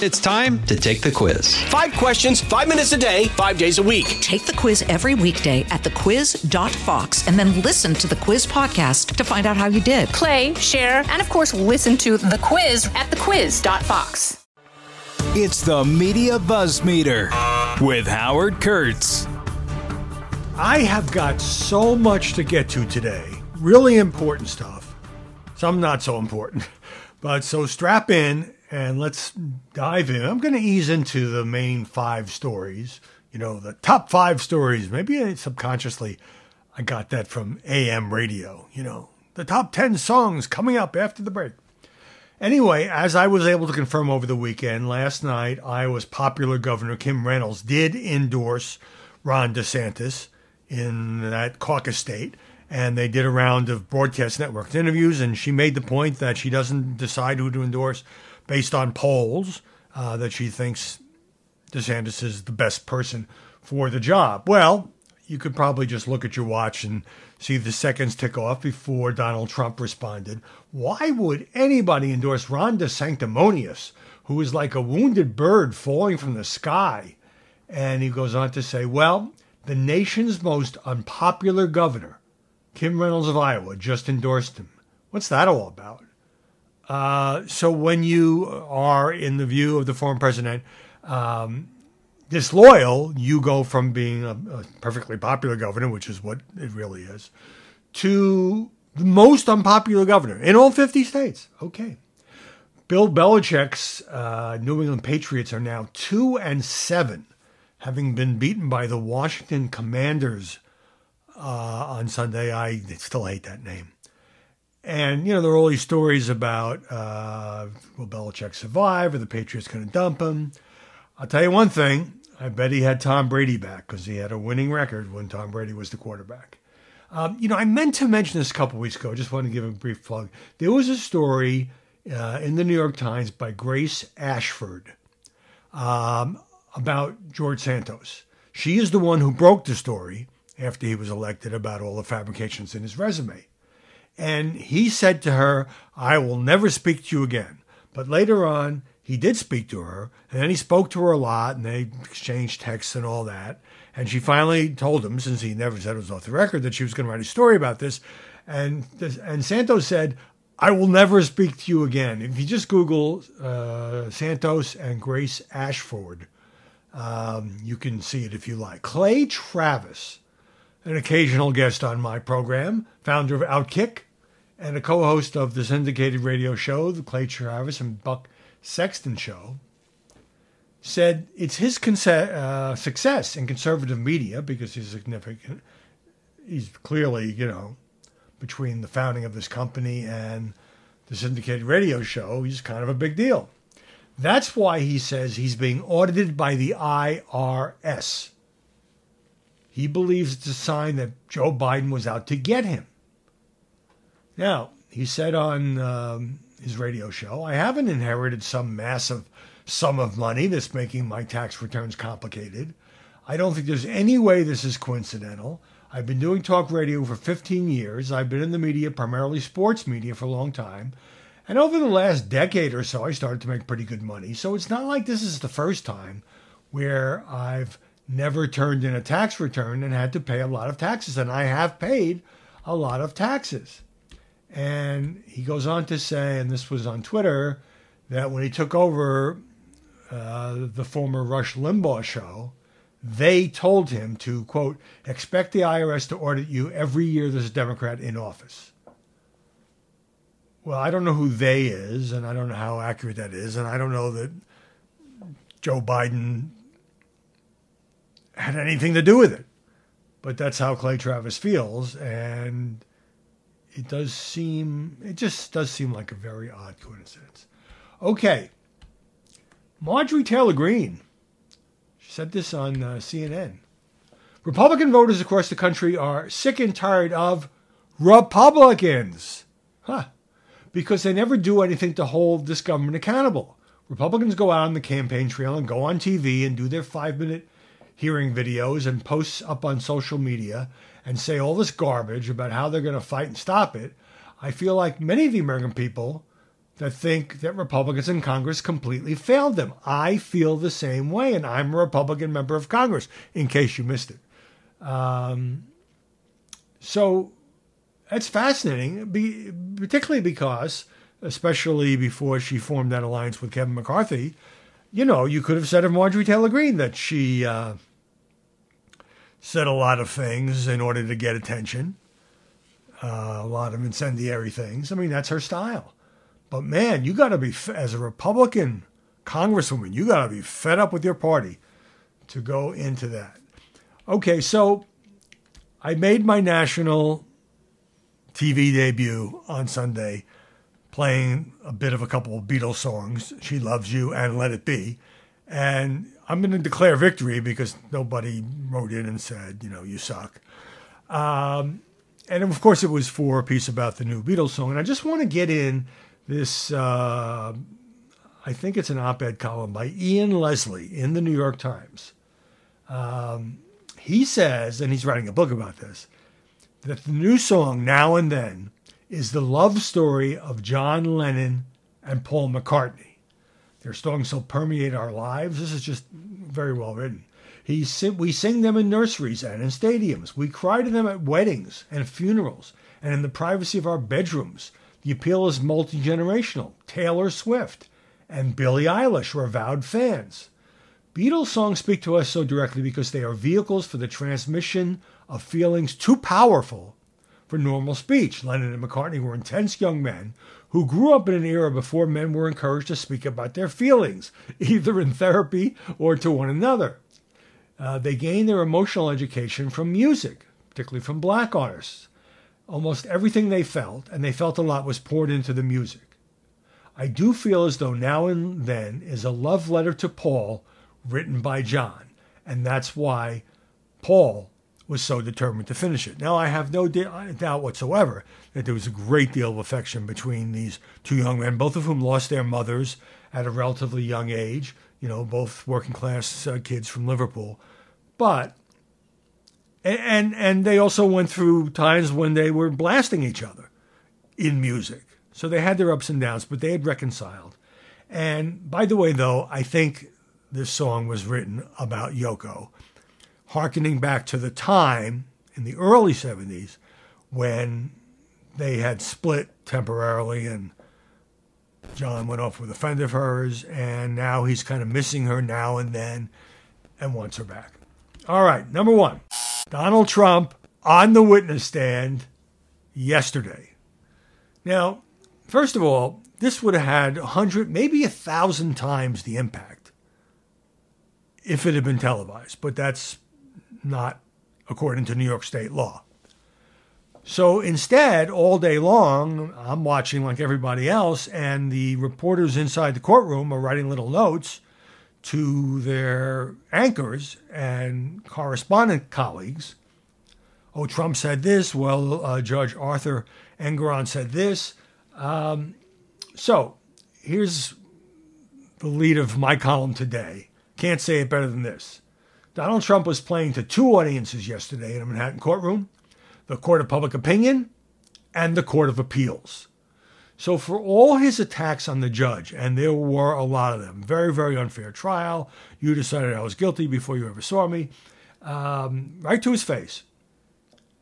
It's time to take the quiz. 5 questions, 5 minutes a day, 5 days a week. Take the quiz every weekday at thequiz.fox and then listen to the quiz podcast to find out how you did. Play, share, and of course, listen to the quiz at thequiz.fox. It's the Media Buzz Meter with Howard Kurtz. I have got so much to get to today. Really important stuff. Some not so important. But so strap in. And let's dive in. I'm going to ease into the main 5 stories, the top 5 stories. Maybe subconsciously I got that from AM radio, the top 10 songs coming up after the break. Anyway, as I was able to confirm over the weekend, last night, Iowa's popular governor Kim Reynolds did endorse Ron DeSantis in that caucus state. And they did a round of broadcast network interviews. And she made the point that she doesn't decide who to endorse based on polls, that she thinks DeSantis is the best person for the job. Well, you could probably just look at your watch and see the seconds tick off before Donald Trump responded. Why would anybody endorse Ron DeSanctimonious, who is like a wounded bird falling from the sky? And he goes on to say, well, the nation's most unpopular governor, Kim Reynolds of Iowa, just endorsed him. What's that all about? So when you are, in the view of the former president, disloyal, you go from being a perfectly popular governor, which is what it really is, to the most unpopular governor in all 50 states. Okay. Bill Belichick's New England Patriots are now 2-7, having been beaten by the Washington Commanders on Sunday. I still hate that name. And, there are all these stories about, will Belichick survive? Are the Patriots going to dump him? I'll tell you one thing. I bet he had Tom Brady back because he had a winning record when Tom Brady was the quarterback. I meant to mention this a couple weeks ago. I just wanted to give a brief plug. There was a story in the New York Times by Grace Ashford about George Santos. She is the one who broke the story after he was elected about all the fabrications in his resume. And he said to her, I will never speak to you again. But later on, he did speak to her. And then he spoke to her a lot. And they exchanged texts and all that. And she finally told him, since he never said it was off the record, that she was going to write a story about this. And Santos said, I will never speak to you again. If you just Google Santos and Grace Ashford, you can see it if you like. Clay Travis, an occasional guest on my program, founder of Outkick, and a co-host of the syndicated radio show, the Clay Travis and Buck Sexton show, said it's his success in conservative media, because he's significant. He's clearly, between the founding of this company and the syndicated radio show, he's kind of a big deal. That's why he says he's being audited by the IRS. He believes it's a sign that Joe Biden was out to get him. Now, he said on his radio show, I haven't inherited some massive sum of money that's making my tax returns complicated. I don't think there's any way this is coincidental. I've been doing talk radio for 15 years. I've been in the media, primarily sports media, for a long time. And over the last decade or so, I started to make pretty good money. So it's not like this is the first time where I've never turned in a tax return and had to pay a lot of taxes. And I have paid a lot of taxes. And he goes on to say, and this was on Twitter, that when he took over the former Rush Limbaugh show, they told him to, quote, expect the IRS to audit you every year there's a Democrat in office. Well, I don't know who they is, and I don't know how accurate that is, and I don't know that Joe Biden had anything to do with it. But that's how Clay Travis feels, and it just does seem like a very odd coincidence. Okay. Marjorie Taylor Greene. She said this on CNN. Republican voters across the country are sick and tired of Republicans. Huh. Because they never do anything to hold this government accountable. Republicans go out on the campaign trail and go on TV and do their 5-minute hearing videos and posts up on social media and say all this garbage about how they're going to fight and stop it. I feel like many of the American people that think that Republicans in Congress completely failed them. I feel the same way, and I'm a Republican member of Congress, in case you missed it. So it's fascinating, particularly because, especially before she formed that alliance with Kevin McCarthy, you know, you could have said of Marjorie Taylor Greene that she said a lot of things in order to get attention, a lot of incendiary things. I mean, that's her style. But man, you got to be, as a Republican congresswoman, you got to be fed up with your party to go into that. Okay, so I made my national TV debut on Sunday playing a bit of a couple of Beatles songs, She Loves You and Let It Be. And I'm going to declare victory because nobody wrote in and said, you know, you suck. And of course, it was for a piece about the new Beatles song. And I just want to get in this, I think it's an op-ed column by Ian Leslie in the New York Times. He says, and he's writing a book about this, that the new song, Now and Then, is the love story of John Lennon and Paul McCartney. Their songs so permeate our lives. This is just very well written. We sing them in nurseries and in stadiums. We cry to them at weddings and funerals and in the privacy of our bedrooms. The appeal is multi-generational. Taylor Swift and Billie Eilish were avowed fans. Beatles songs speak to us so directly because they are vehicles for the transmission of feelings too powerful for normal speech. Lennon and McCartney were intense young men who grew up in an era before men were encouraged to speak about their feelings, either in therapy or to one another. They gained their emotional education from music, particularly from black artists. Almost everything they felt, and they felt a lot, was poured into the music. I do feel as though Now and Then is a love letter to Paul written by John, and that's why Paul was so determined to finish it. Now, I have no doubt whatsoever that there was a great deal of affection between these two young men, both of whom lost their mothers at a relatively young age, you know, both working-class kids from Liverpool. But And they also went through times when they were blasting each other in music. So they had their ups and downs, but they had reconciled. And by the way, though, I think this song was written about Yoko, hearkening back to the time in the early 70s when they had split temporarily and John went off with a friend of hers, and now he's kind of missing her now and then and wants her back. All right, number one. Donald Trump on the witness stand yesterday. Now, first of all, this would have had 100, maybe 1,000 times the impact if it had been televised, but that's not according to New York state law. So instead, all day long, I'm watching like everybody else, and the reporters inside the courtroom are writing little notes to their anchors and correspondent colleagues. Oh, Trump said this. Well, Judge Arthur Engoron said this. So here's the lead of my column today. Can't say it better than this. Donald Trump was playing to two audiences yesterday in a Manhattan courtroom, the Court of Public Opinion and the Court of Appeals. So for all his attacks on the judge, and there were a lot of them, very, very unfair trial, you decided I was guilty before you ever saw me, right to his face,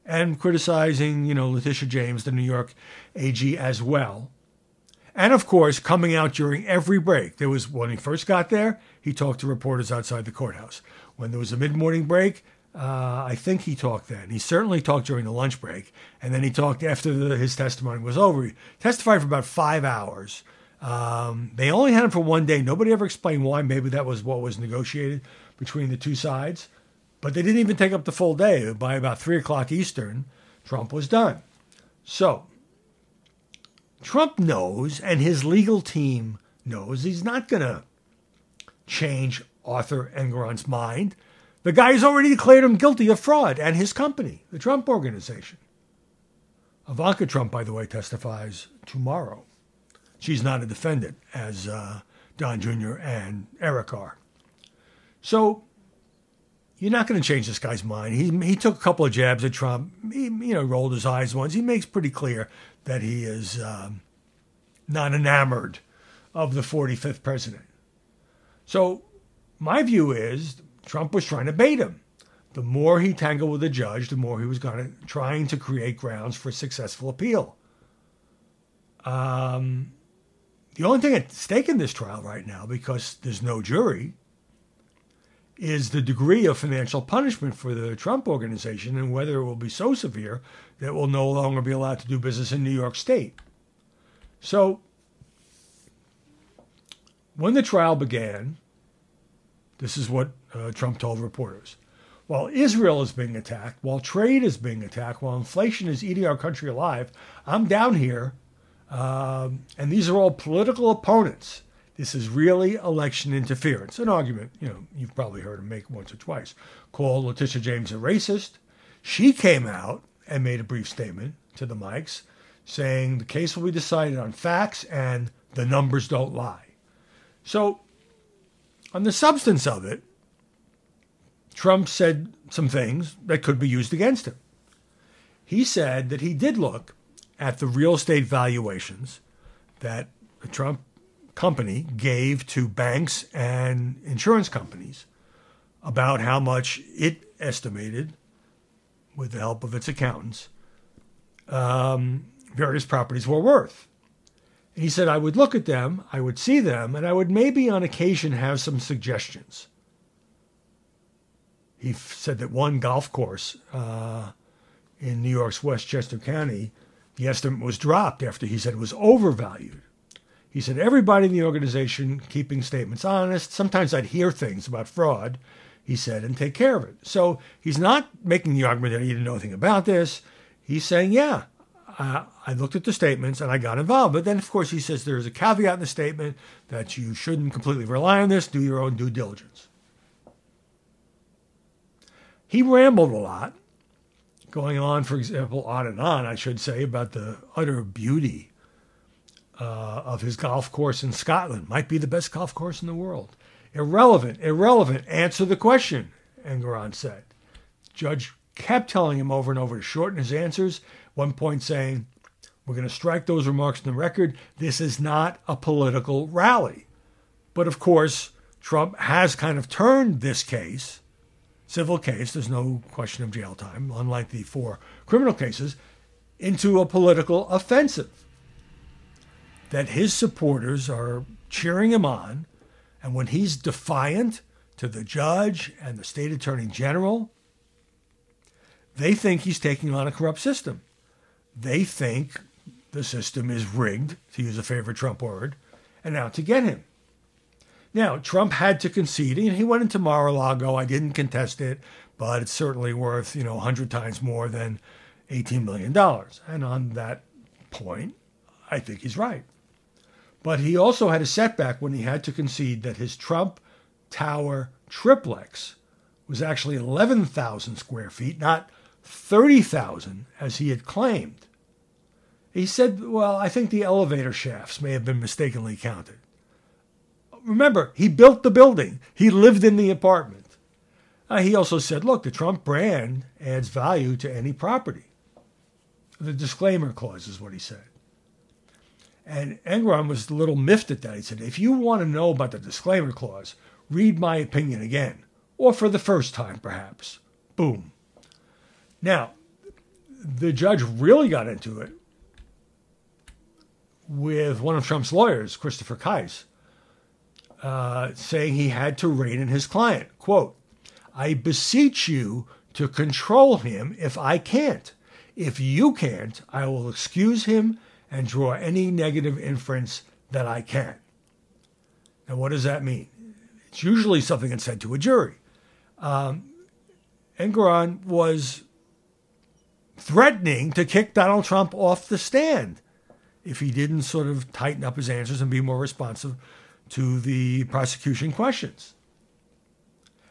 and criticizing, you know, Letitia James, the New York AG, as well. And, of course, coming out during every break. There was, when he first got there, he talked to reporters outside the courthouse. When there was a mid-morning break, I think he talked then. He certainly talked during the lunch break, and then he talked after his testimony was over. He testified for about 5 hours. They only had him for one day. Nobody ever explained why. Maybe that was what was negotiated between the two sides. But they didn't even take up the full day. By about 3 o'clock Eastern, Trump was done. So Trump knows, and his legal team knows, he's not going to change Arthur Engoron's mind. The guy has already declared him guilty of fraud, and his company, the Trump Organization. Ivanka Trump, by the way, testifies tomorrow. She's not a defendant, as Don Jr. and Eric are. So you're not going to change this guy's mind. He took a couple of jabs at Trump. He rolled his eyes once. He makes pretty clear that he is not enamored of the 45th president. So my view is Trump was trying to bait him. The more he tangled with the judge, the more he was trying to create grounds for successful appeal. The only thing at stake in this trial right now, because there's no jury, is the degree of financial punishment for the Trump Organization and whether it will be so severe that we'll no longer be allowed to do business in New York State. So when the trial began, this is what Trump told reporters. While Israel is being attacked, while trade is being attacked, while inflation is eating our country alive, I'm down here, and these are all political opponents. This is really election interference, an argument you've probably heard him make once or twice. Called Letitia James a racist. She came out and made a brief statement to the mics saying the case will be decided on facts and the numbers don't lie. So on the substance of it, Trump said some things that could be used against him. He said that he did look at the real estate valuations that the Trump company gave to banks and insurance companies about how much it estimated, with the help of its accountants, various properties were worth. And he said, I would look at them, I would see them, and I would maybe on occasion have some suggestions. He said that one golf course in New York's Westchester County, the estimate was dropped after he said it was overvalued. He said, everybody in the organization keeping statements honest. Sometimes I'd hear things about fraud, he said, and take care of it. So he's not making the argument that he didn't know anything about this. He's saying, yeah, I looked at the statements and I got involved. But then, of course, he says there's a caveat in the statement that you shouldn't completely rely on this. Do your own due diligence. He rambled a lot, going on, for example, on and on, I should say, about the utter beauty of his golf course in Scotland. Might be the best golf course in the world. Irrelevant, answer the question, Engoron said. Judge kept telling him over and over to shorten his answers, at one point saying, we're going to strike those remarks from the record. This is not a political rally. But, of course, Trump has kind of turned this case, civil case, there's no question of jail time, unlike the 4 criminal cases, into a political offensive that his supporters are cheering him on. And when he's defiant to the judge and the state attorney general, they think he's taking on a corrupt system. They think the system is rigged, to use a favorite Trump word, and out to get him. Now, Trump had to concede, and he went into Mar-a-Lago. I didn't contest it, but it's certainly worth, 100 times more than $18 million. And on that point, I think he's right. But he also had a setback when he had to concede that his Trump Tower triplex was actually 11,000 square feet, not 30,000 as he had claimed. He said, well, I think the elevator shafts may have been mistakenly counted. Remember, he built the building. He lived in the apartment. He also said, look, the Trump brand adds value to any property. The disclaimer clause is what he said. And Engoron was a little miffed at that. He said, if you want to know about the disclaimer clause, read my opinion again, or for the first time, perhaps. Boom. Now, the judge really got into it with one of Trump's lawyers, Christopher Keiss, saying he had to rein in his client. Quote, I beseech you to control him if I can't. If you can't, I will excuse him and draw any negative inference that I can. Now, what does that mean? It's usually something that's said to a jury. Engoron was threatening to kick Donald Trump off the stand if he didn't sort of tighten up his answers and be more responsive to the prosecution questions.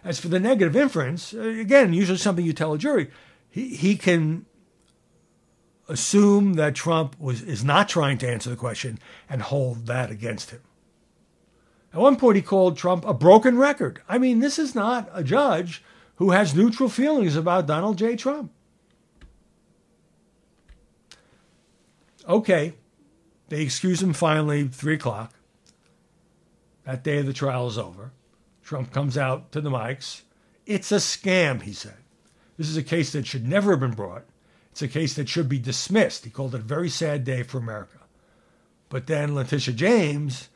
As for the negative inference, again, usually something you tell a jury. He can assume that Trump is not trying to answer the question and hold that against him. At one point, he called Trump a broken record. I mean, this is not a judge who has neutral feelings about Donald J. Trump. Okay, They excuse him finally, 3 o'clock. That day the trial is over. Trump comes out to the mics. It's a scam, he said. This is a case that should never have been brought. It's a case that should be dismissed. He called it a very sad day for America. But then Letitia James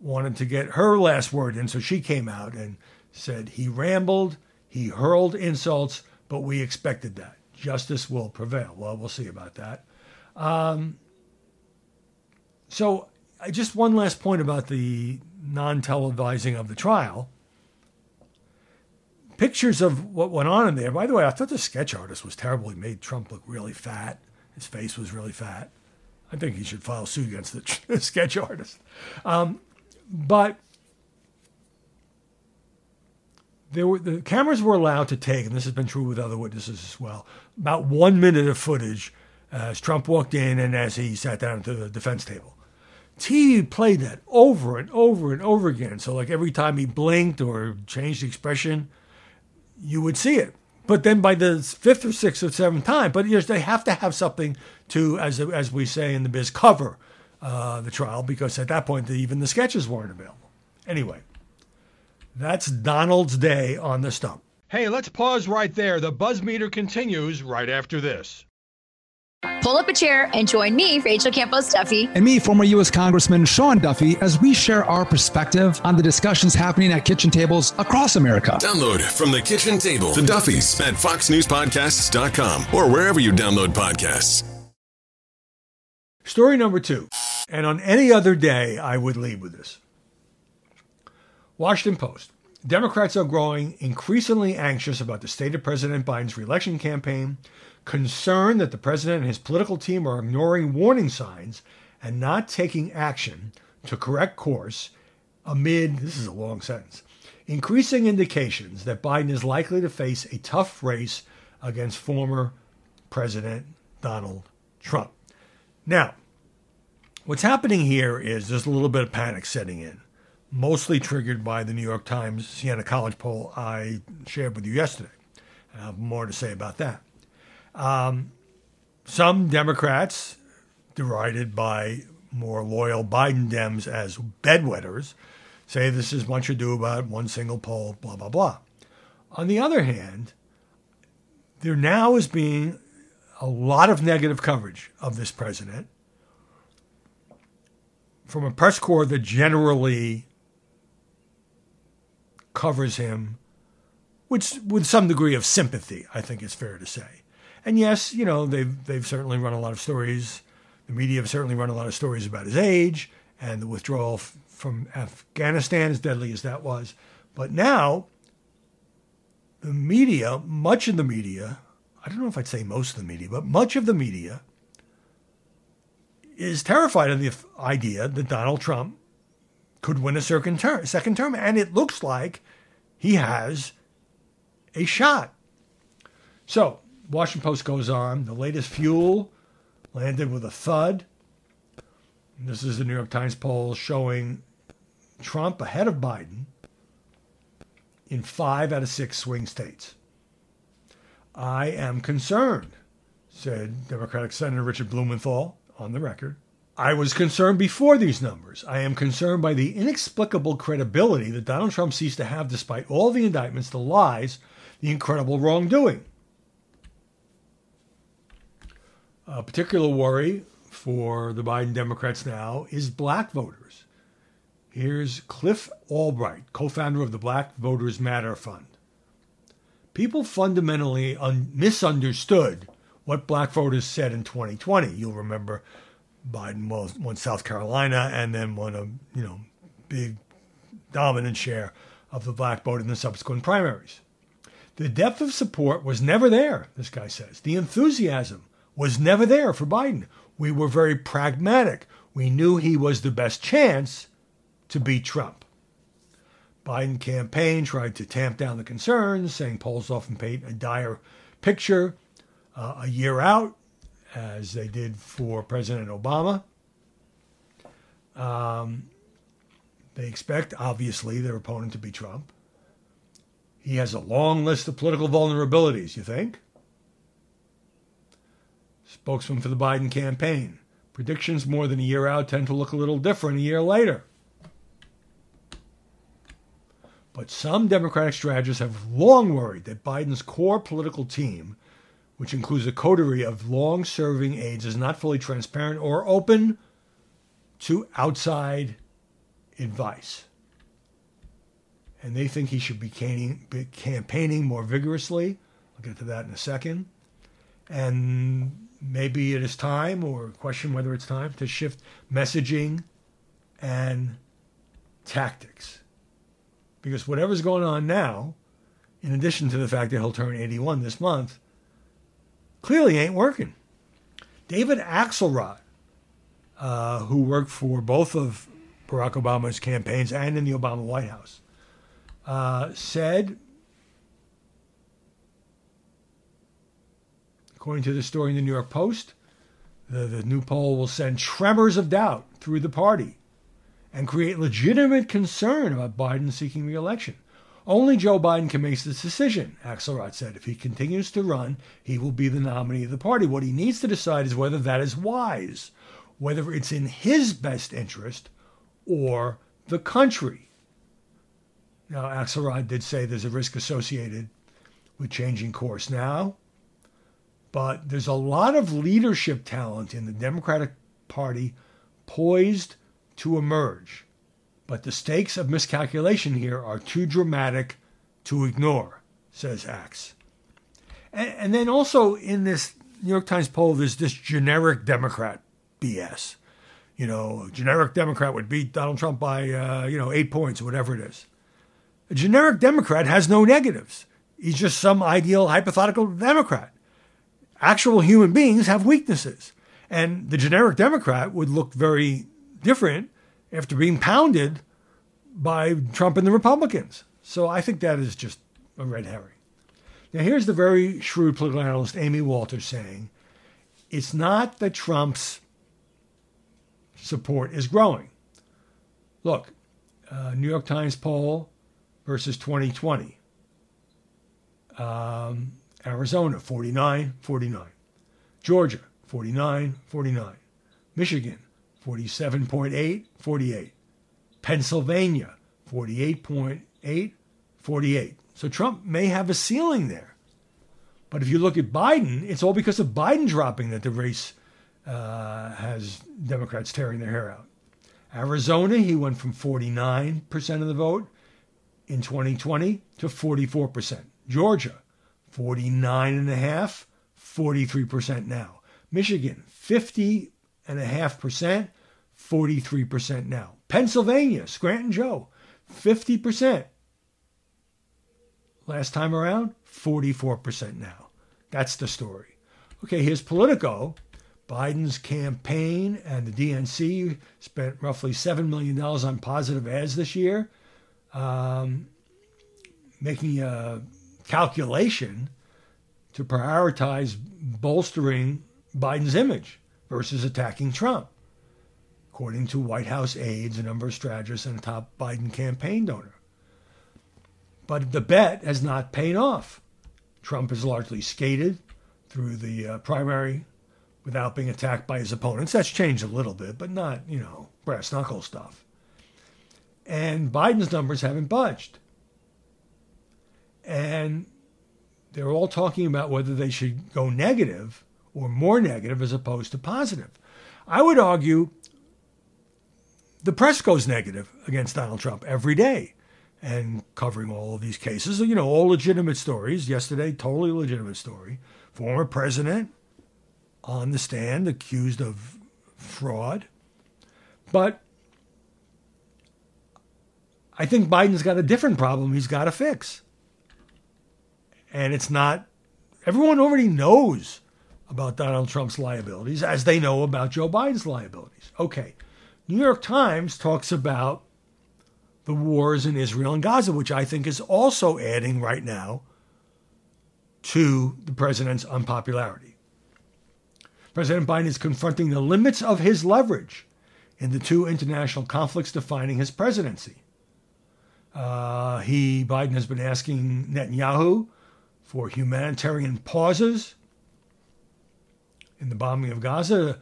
wanted to get her last word in, so she came out and said, he rambled, he hurled insults, but we expected that. Justice will prevail. Well, we'll see about that. So just one last point about the non-televising of the trial. Pictures of what went on in there. By the way, I thought the sketch artist was terrible. He made Trump look really fat. His face was really fat. I think he should file suit against the sketch artist. But there were, the cameras were allowed to take, and this has been true with other witnesses as well, about 1 minute of footage as Trump walked in and as he sat down at the defense table. TV played that over and over and over again. So like every time he blinked or changed expression, you would see it. But then by the 5th or 6th or 7th time, but they have to have something to, as we say in the biz, cover the trial, because at that point, even the sketches weren't available. Anyway, that's Donald's day on the stump. Hey, let's pause right there. The Buzz Meter continues right after this. Pull up a chair and join me, Rachel Campos Duffy, and me, former U.S. Congressman Sean Duffy, as we share our perspective on the discussions happening at kitchen tables across America. Download From the Kitchen Table, the Duffys, at foxnewspodcasts.com or wherever you download podcasts. Story number 2, and on any other day, I would lead with this. Washington Post. Democrats are growing increasingly anxious about the state of President Biden's reelection campaign, concerned that the president and his political team are ignoring warning signs and not taking action to correct course amid, this is a long sentence, increasing indications that Biden is likely to face a tough race against former President Donald Trump. Now, what's happening here is there's a little bit of panic setting in, mostly triggered by the New York Times Siena College poll I shared with you yesterday. I have more to say about that. Some Democrats, derided by more loyal Biden Dems as bedwetters, say this is much ado about one single poll, blah, blah, blah. On the other hand, there now is being a lot of negative coverage of this president from a press corps that generally covers him, which with some degree of sympathy, I think it's fair to say. And yes, you know, they've certainly run a lot of stories. The media have certainly run a lot of stories about his age and the withdrawal from Afghanistan, as deadly as that was. But now, the media, much of the media, I don't know if I'd say most of the media, but much of the media is terrified of the idea that Donald Trump could win a second term. And it looks like he has a shot. So, Washington Post goes on. The latest fuel landed with a thud. And this is the New York Times poll showing Trump ahead of Biden in 5 out of 6 swing states. I am concerned, said Democratic Senator Richard Blumenthal on the record. I was concerned before these numbers. I am concerned by the inexplicable credibility that Donald Trump seems to have despite all the indictments, the lies, the incredible wrongdoing. A particular worry for the Biden Democrats now is black voters. Here's Cliff Albright, co-founder of the Black Voters Matter Fund. People fundamentally misunderstood what black voters said in 2020. You'll remember Biden won South Carolina and then won a big dominant share of the black vote in the subsequent primaries. The depth of support was never there, this guy says. The enthusiasm was never there for Biden. We were very pragmatic. We knew he was the best chance to beat Trump. Biden campaign tried to tamp down the concerns, saying polls often paint a dire picture a year out, as they did for President Obama. They expect, obviously, their opponent to be Trump. He has a long list of political vulnerabilities, you think? Spokesman for the Biden campaign. Predictions more than a year out tend to look a little different a year later. But some Democratic strategists have long worried that Biden's core political team, which includes a coterie of long-serving aides, is not fully transparent or open to outside advice. And they think he should be campaigning more vigorously. I'll get to that in a second. And maybe it is time, or question whether it's time, to shift messaging and tactics. Because whatever's going on now, in addition to the fact that he'll turn 81 this month, clearly ain't working. David Axelrod, who worked for both of Barack Obama's campaigns and in the Obama White House, said, according to the story in the New York Post, the new poll will send tremors of doubt through the party and create legitimate concern about Biden seeking re-election. Only Joe Biden can make this decision, Axelrod said. If he continues to run, he will be the nominee of the party. What he needs to decide is whether that is wise, whether it's in his best interest or the country. Now, Axelrod did say there's a risk associated with changing course now, but there's a lot of leadership talent in the Democratic Party poised to emerge, but the stakes of miscalculation here are too dramatic to ignore, says Axe. And then also in this New York Times poll, there's this generic Democrat BS. You know, a generic Democrat would beat Donald Trump by, 8 points or whatever it is. A generic Democrat has no negatives. He's just some ideal hypothetical Democrat. Actual human beings have weaknesses. And the generic Democrat would look very different after being pounded by Trump and the Republicans. So I think that is just a red herring. Now, here's the very shrewd political analyst Amy Walters saying, it's not that Trump's support is growing. Look, New York Times poll versus 2020. Arizona, 49-49. Georgia, 49-49. Michigan, 47.8-48. Pennsylvania, 48.8-48. So Trump may have a ceiling there. But if you look at Biden, it's all because of Biden dropping that the race has Democrats tearing their hair out. Arizona, he went from 49% of the vote in 2020 to 44%. Georgia, 49.5%, 43% now. Michigan, 50.5%, 43% now. Pennsylvania, Scranton Joe, 50%. Last time around, 44% now. That's the story. Okay, here's Politico. Biden's campaign and the DNC spent roughly $7 million on positive ads this year. Making a calculation to prioritize bolstering Biden's image versus attacking Trump, according to White House aides, a number of strategists, and a top Biden campaign donor. But the bet has not paid off. Trump has largely skated through the primary without being attacked by his opponents. That's changed a little bit, but not, brass knuckle stuff. And Biden's numbers haven't budged. And they're all talking about whether they should go negative or more negative as opposed to positive. I would argue the press goes negative against Donald Trump every day and covering all of these cases, all legitimate stories. Yesterday, totally legitimate story. Former president on the stand accused of fraud. But I think Biden's got a different problem he's got to fix. And it's not, everyone already knows about Donald Trump's liabilities as they know about Joe Biden's liabilities. Okay, New York Times talks about the wars in Israel and Gaza, which I think is also adding right now to the president's unpopularity. President Biden is confronting the limits of his leverage in the two international conflicts defining his presidency. Biden has been asking Netanyahu for humanitarian pauses in the bombing of Gaza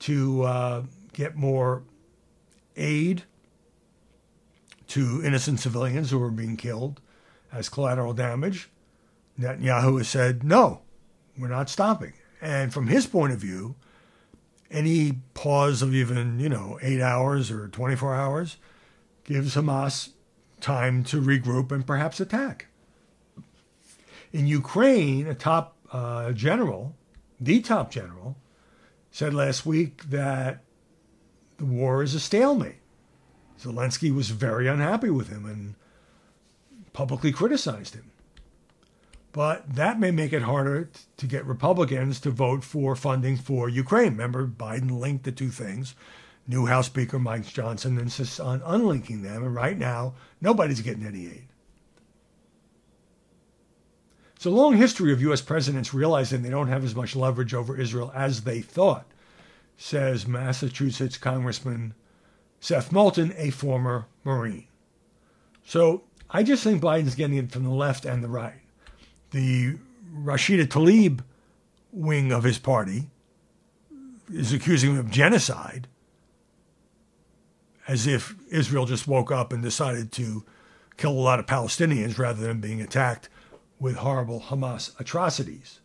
to get more aid to innocent civilians who were being killed as collateral damage. Netanyahu has said, no, we're not stopping. And from his point of view, any pause of even, 8 hours or 24 hours gives Hamas time to regroup and perhaps attack. In Ukraine, a top general, the top general, said last week that the war is a stalemate. Zelensky was very unhappy with him and publicly criticized him. But that may make it harder to get Republicans to vote for funding for Ukraine. Remember, Biden linked the two things. New House Speaker Mike Johnson insists on unlinking them, and right now, nobody's getting any aid. It's a long history of U.S. presidents realizing they don't have as much leverage over Israel as they thought, says Massachusetts Congressman Seth Moulton, a former Marine. So I just think Biden's getting it from the left and the right. The Rashida Tlaib wing of his party is accusing him of genocide, as if Israel just woke up and decided to kill a lot of Palestinians rather than being attacked with horrible Hamas atrocities.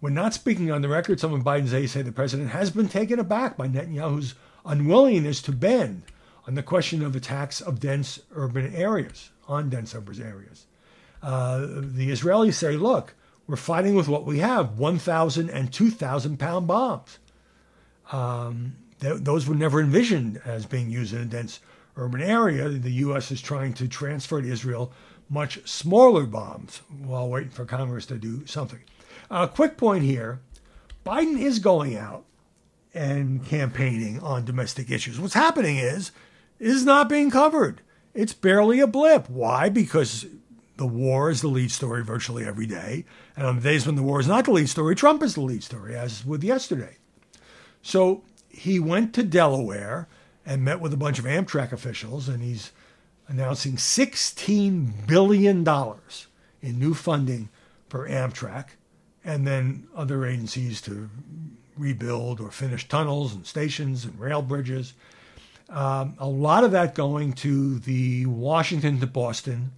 When not speaking on the record, some of Biden's aides say the president has been taken aback by Netanyahu's unwillingness to bend on the question of attacks of dense urban areas, on dense urban areas. The Israelis say, look, we're fighting with what we have, 1,000 and 2,000-pound bombs. Those were never envisioned as being used in a dense urban area. The U.S. is trying to transfer to Israel much smaller bombs while waiting for Congress to do something. Quick point here. Biden is going out and campaigning on domestic issues. What's happening is not being covered. It's barely a blip. Why? Because the war is the lead story virtually every day. And on the days when the war is not the lead story, Trump is the lead story, as with yesterday. So he went to Delaware and met with a bunch of Amtrak officials, and he's announcing $16 billion in new funding for Amtrak and then other agencies to rebuild or finish tunnels and stations and rail bridges. A lot of that going to the Washington to Boston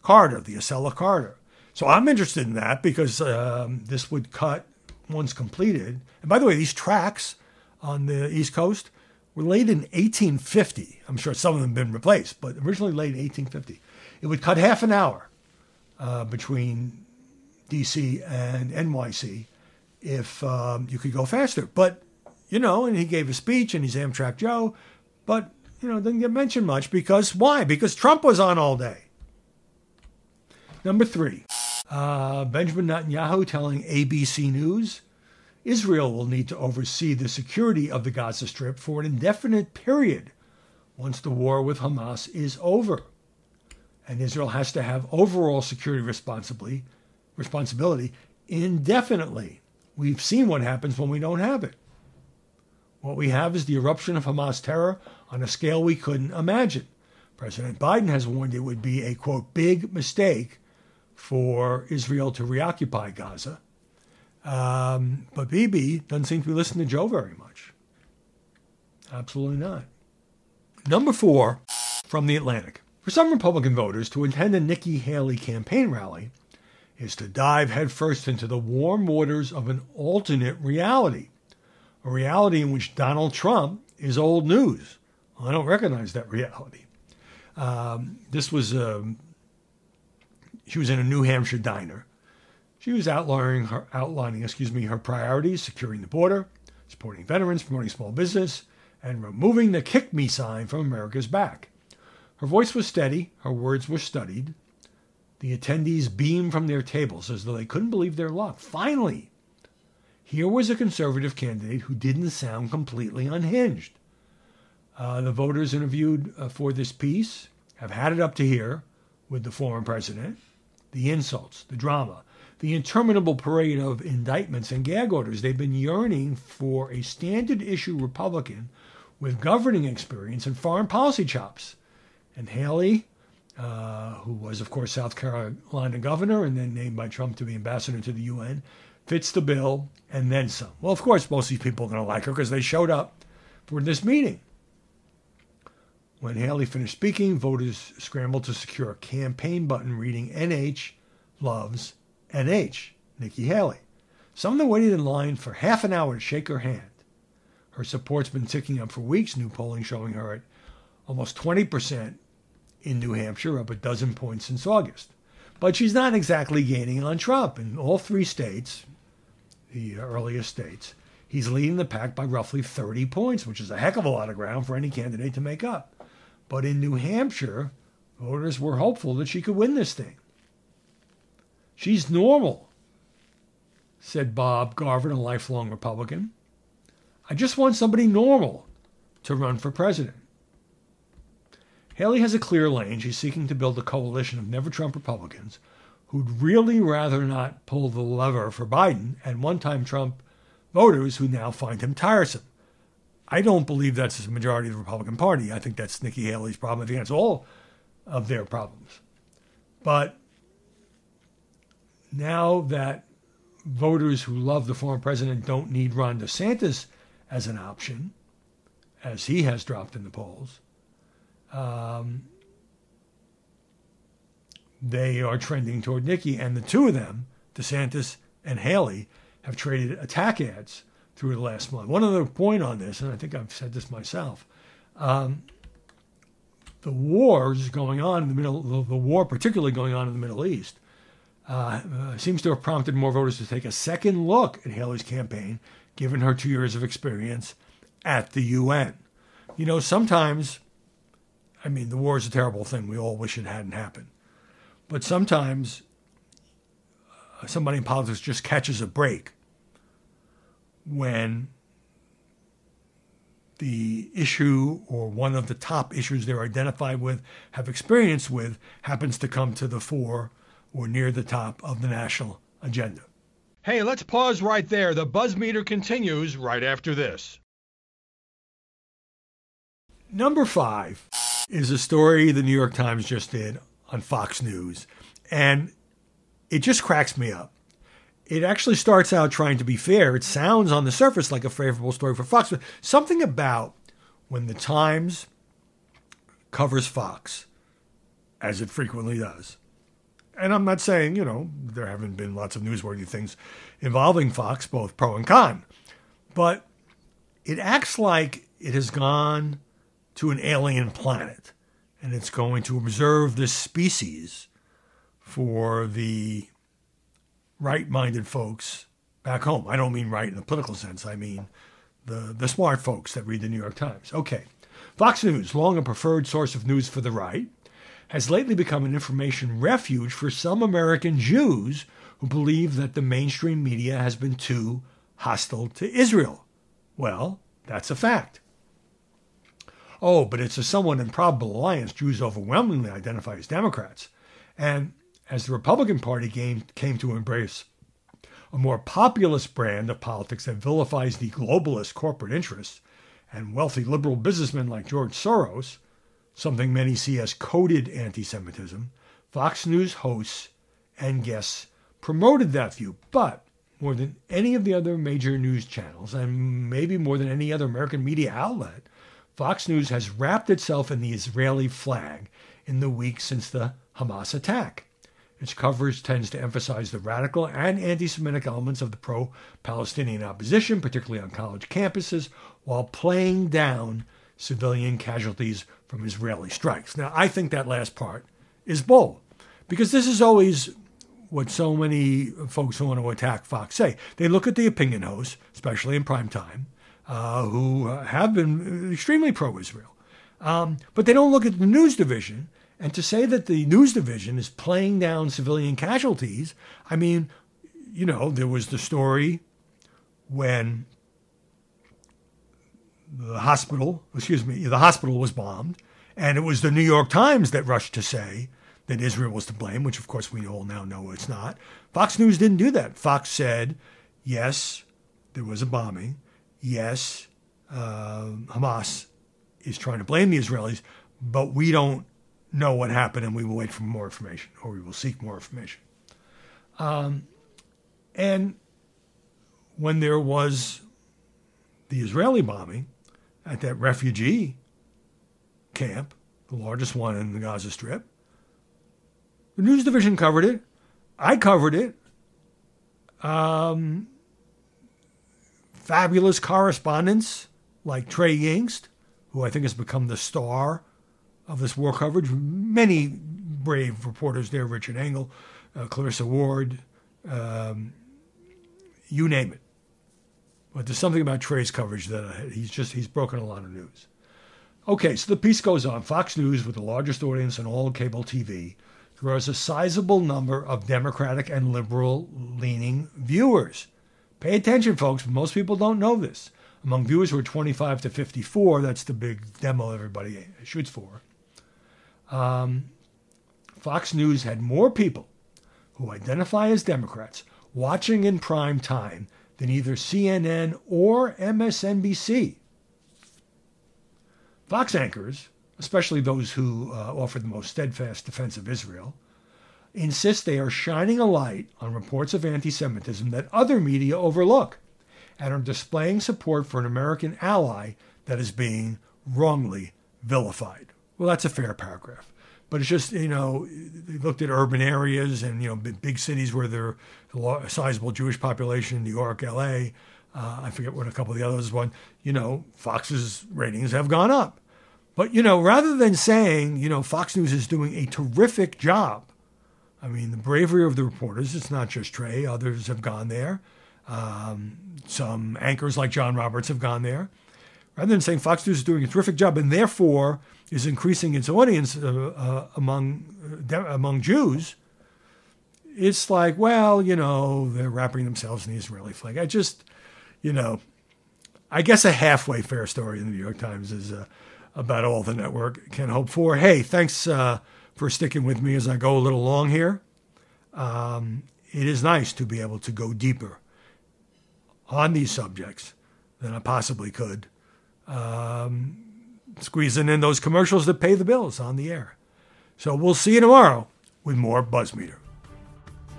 corridor, the Acela corridor. So I'm interested in that because this would cut, once completed. And by the way, these tracks on the East Coast were laid in 1850. I'm sure some of them have been replaced, but originally laid in 1850. It would cut half an hour between D.C. and NYC if you could go faster. But, and he gave a speech, and he's Amtrak Joe, but, didn't get mentioned much. Because why? Because Trump was on all day. Number three, Benjamin Netanyahu telling ABC News, Israel will need to oversee the security of the Gaza Strip for an indefinite period once the war with Hamas is over. And Israel has to have overall security responsibility indefinitely. We've seen what happens when we don't have it. What we have is the eruption of Hamas terror on a scale we couldn't imagine. President Biden has warned it would be a, quote, big mistake for Israel to reoccupy Gaza. But Bibi doesn't seem to be listening to Joe very much. Absolutely not. Number four, from The Atlantic. For some Republican voters, to attend a Nikki Haley campaign rally is to dive headfirst into the warm waters of an alternate reality, a reality in which Donald Trump is old news. Well, I don't recognize that reality. She was in a New Hampshire diner. She was outlining her priorities, securing the border, supporting veterans, promoting small business, and removing the kick me sign from America's back. Her voice was steady. Her words were studied. The attendees beamed from their tables as though they couldn't believe their luck. Finally, here was a conservative candidate who didn't sound completely unhinged. The voters interviewed for this piece have had it up to here with the former president. The insults, the drama, the interminable parade of indictments and gag orders. They've been yearning for a standard-issue Republican with governing experience and foreign policy chops. And Haley, who was, of course, South Carolina governor and then named by Trump to be ambassador to the UN, fits the bill, and then some. Well, of course, most of these people are going to like her because they showed up for this meeting. When Haley finished speaking, voters scrambled to secure a campaign button reading NH loves NH, Nikki Haley. Some of them waited in line for half an hour to shake her hand. Her support's been ticking up for weeks, new polling showing her at almost 20% in New Hampshire, up a dozen points since August. But she's not exactly gaining on Trump. In all three states, the earliest states, he's leading the pack by roughly 30 points, which is a heck of a lot of ground for any candidate to make up. But in New Hampshire, voters were hopeful that she could win this thing. She's normal, said Bob Garvin, a lifelong Republican. I just want somebody normal to run for president. Haley has a clear lane. She's seeking to build a coalition of never-Trump Republicans who'd really rather not pull the lever for Biden and one-time Trump voters who now find him tiresome. I don't believe that's the majority of the Republican Party. I think that's Nikki Haley's problem. I think that's all of their problems. But now that voters who love the former president don't need Ron DeSantis as an option, as he has dropped in the polls, they are trending toward Nikki, and the two of them, DeSantis and Haley, have traded attack ads through the last month. One other point on this, and I think I've said this myself, the wars going on in the middle, the war particularly going on in the Middle East, seems to have prompted more voters to take a second look at Haley's campaign, given her 2 years of experience at the UN. You know, sometimes, I mean, the war is a terrible thing. We all wish it hadn't happened. But sometimes somebody in politics just catches a break when the issue or one of the top issues they're identified with, have experience with, happens to come to the fore or near the top of the national agenda. Hey, let's pause right there. The buzz meter continues right after this. Number 5 is a story the New York Times just did on Fox News, and it just cracks me up. It actually starts out trying to be fair. It sounds on the surface like a favorable story for Fox, but something about when the Times covers Fox, as it frequently does. And I'm not saying, you know, there haven't been lots of newsworthy things involving Fox, both pro and con, but it acts like it has gone to an alien planet, and it's going to observe this species for the right-minded folks back home. I don't mean right in the political sense. I mean the smart folks that read the New York Times. Okay. Fox News, long a preferred source of news for the right, has lately become an information refuge for some American Jews who believe that the mainstream media has been too hostile to Israel. Well, that's a fact. Oh, but it's a somewhat improbable alliance. Jews overwhelmingly identify as Democrats. And as the Republican Party came to embrace a more populist brand of politics that vilifies the globalist corporate interests and wealthy liberal businessmen like George Soros, something many see as coded anti-Semitism, Fox News hosts and guests promoted that view. But more than any of the other major news channels, and maybe more than any other American media outlet, Fox News has wrapped itself in the Israeli flag in the weeks since the Hamas attack. Its coverage tends to emphasize the radical and anti-Semitic elements of the pro-Palestinian opposition, particularly on college campuses, while playing down civilian casualties from Israeli strikes. Now, I think that last part is bold, because this is always what so many folks who want to attack Fox say. They look at the opinion hosts, especially in prime time, who have been extremely pro-Israel. But they don't look at the news division. And to say that the news division is playing down civilian casualties, I mean, you know, there was the story when the hospital was bombed, and it was the New York Times that rushed to say that Israel was to blame, which of course we all now know it's not. Fox News didn't do that. Fox said, yes, there was a bombing. Yes, Hamas is trying to blame the Israelis, but we don't know what happened, and we will wait for more information, or we will seek more information. And when there was the Israeli bombing at that refugee camp, the largest one in the Gaza Strip. The news division covered it. I covered it. Fabulous correspondents like Trey Yingst, who I think has become the star of this war coverage. Many brave reporters there, Richard Engel, Clarissa Ward, you name it. But there's something about Trey's coverage that he's broken a lot of news. Okay, so the piece goes on. Fox News, with the largest audience on all cable TV, draws a sizable number of Democratic and liberal-leaning viewers. Pay attention, folks, but most people don't know this. Among viewers who are 25 to 54, that's the big demo everybody shoots for, Fox News had more people who identify as Democrats watching in prime time than either CNN or MSNBC. Fox anchors, especially those who offer the most steadfast defense of Israel, insist they are shining a light on reports of anti-Semitism that other media overlook and are displaying support for an American ally that is being wrongly vilified. Well, that's a fair paragraph. But it's just, you know, they looked at urban areas and, you know, big cities where there's a sizable Jewish population, New York, L.A., I forget what a couple of the others were, you know, Fox's ratings have gone up. But, you know, rather than saying, you know, Fox News is doing a terrific job, I mean, the bravery of the reporters, it's not just Trey, others have gone there. Some anchors like John Roberts have gone there. Rather than saying Fox News is doing a terrific job and therefore is increasing its audience among Jews, it's like, well, you know, they're wrapping themselves in the Israeli flag. I just, you know, I guess a halfway fair story in the New York Times is about all the network can hope for. Hey, thanks for sticking with me as I go a little long here. It is nice to be able to go deeper on these subjects than I possibly could, squeezing in those commercials that pay the bills on the air. So we'll see you tomorrow with more BuzzMeter.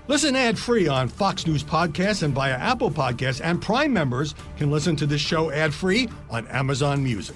Listen ad-free on Fox News Podcasts and via Apple Podcasts, and Prime members can listen to this show ad-free on Amazon Music.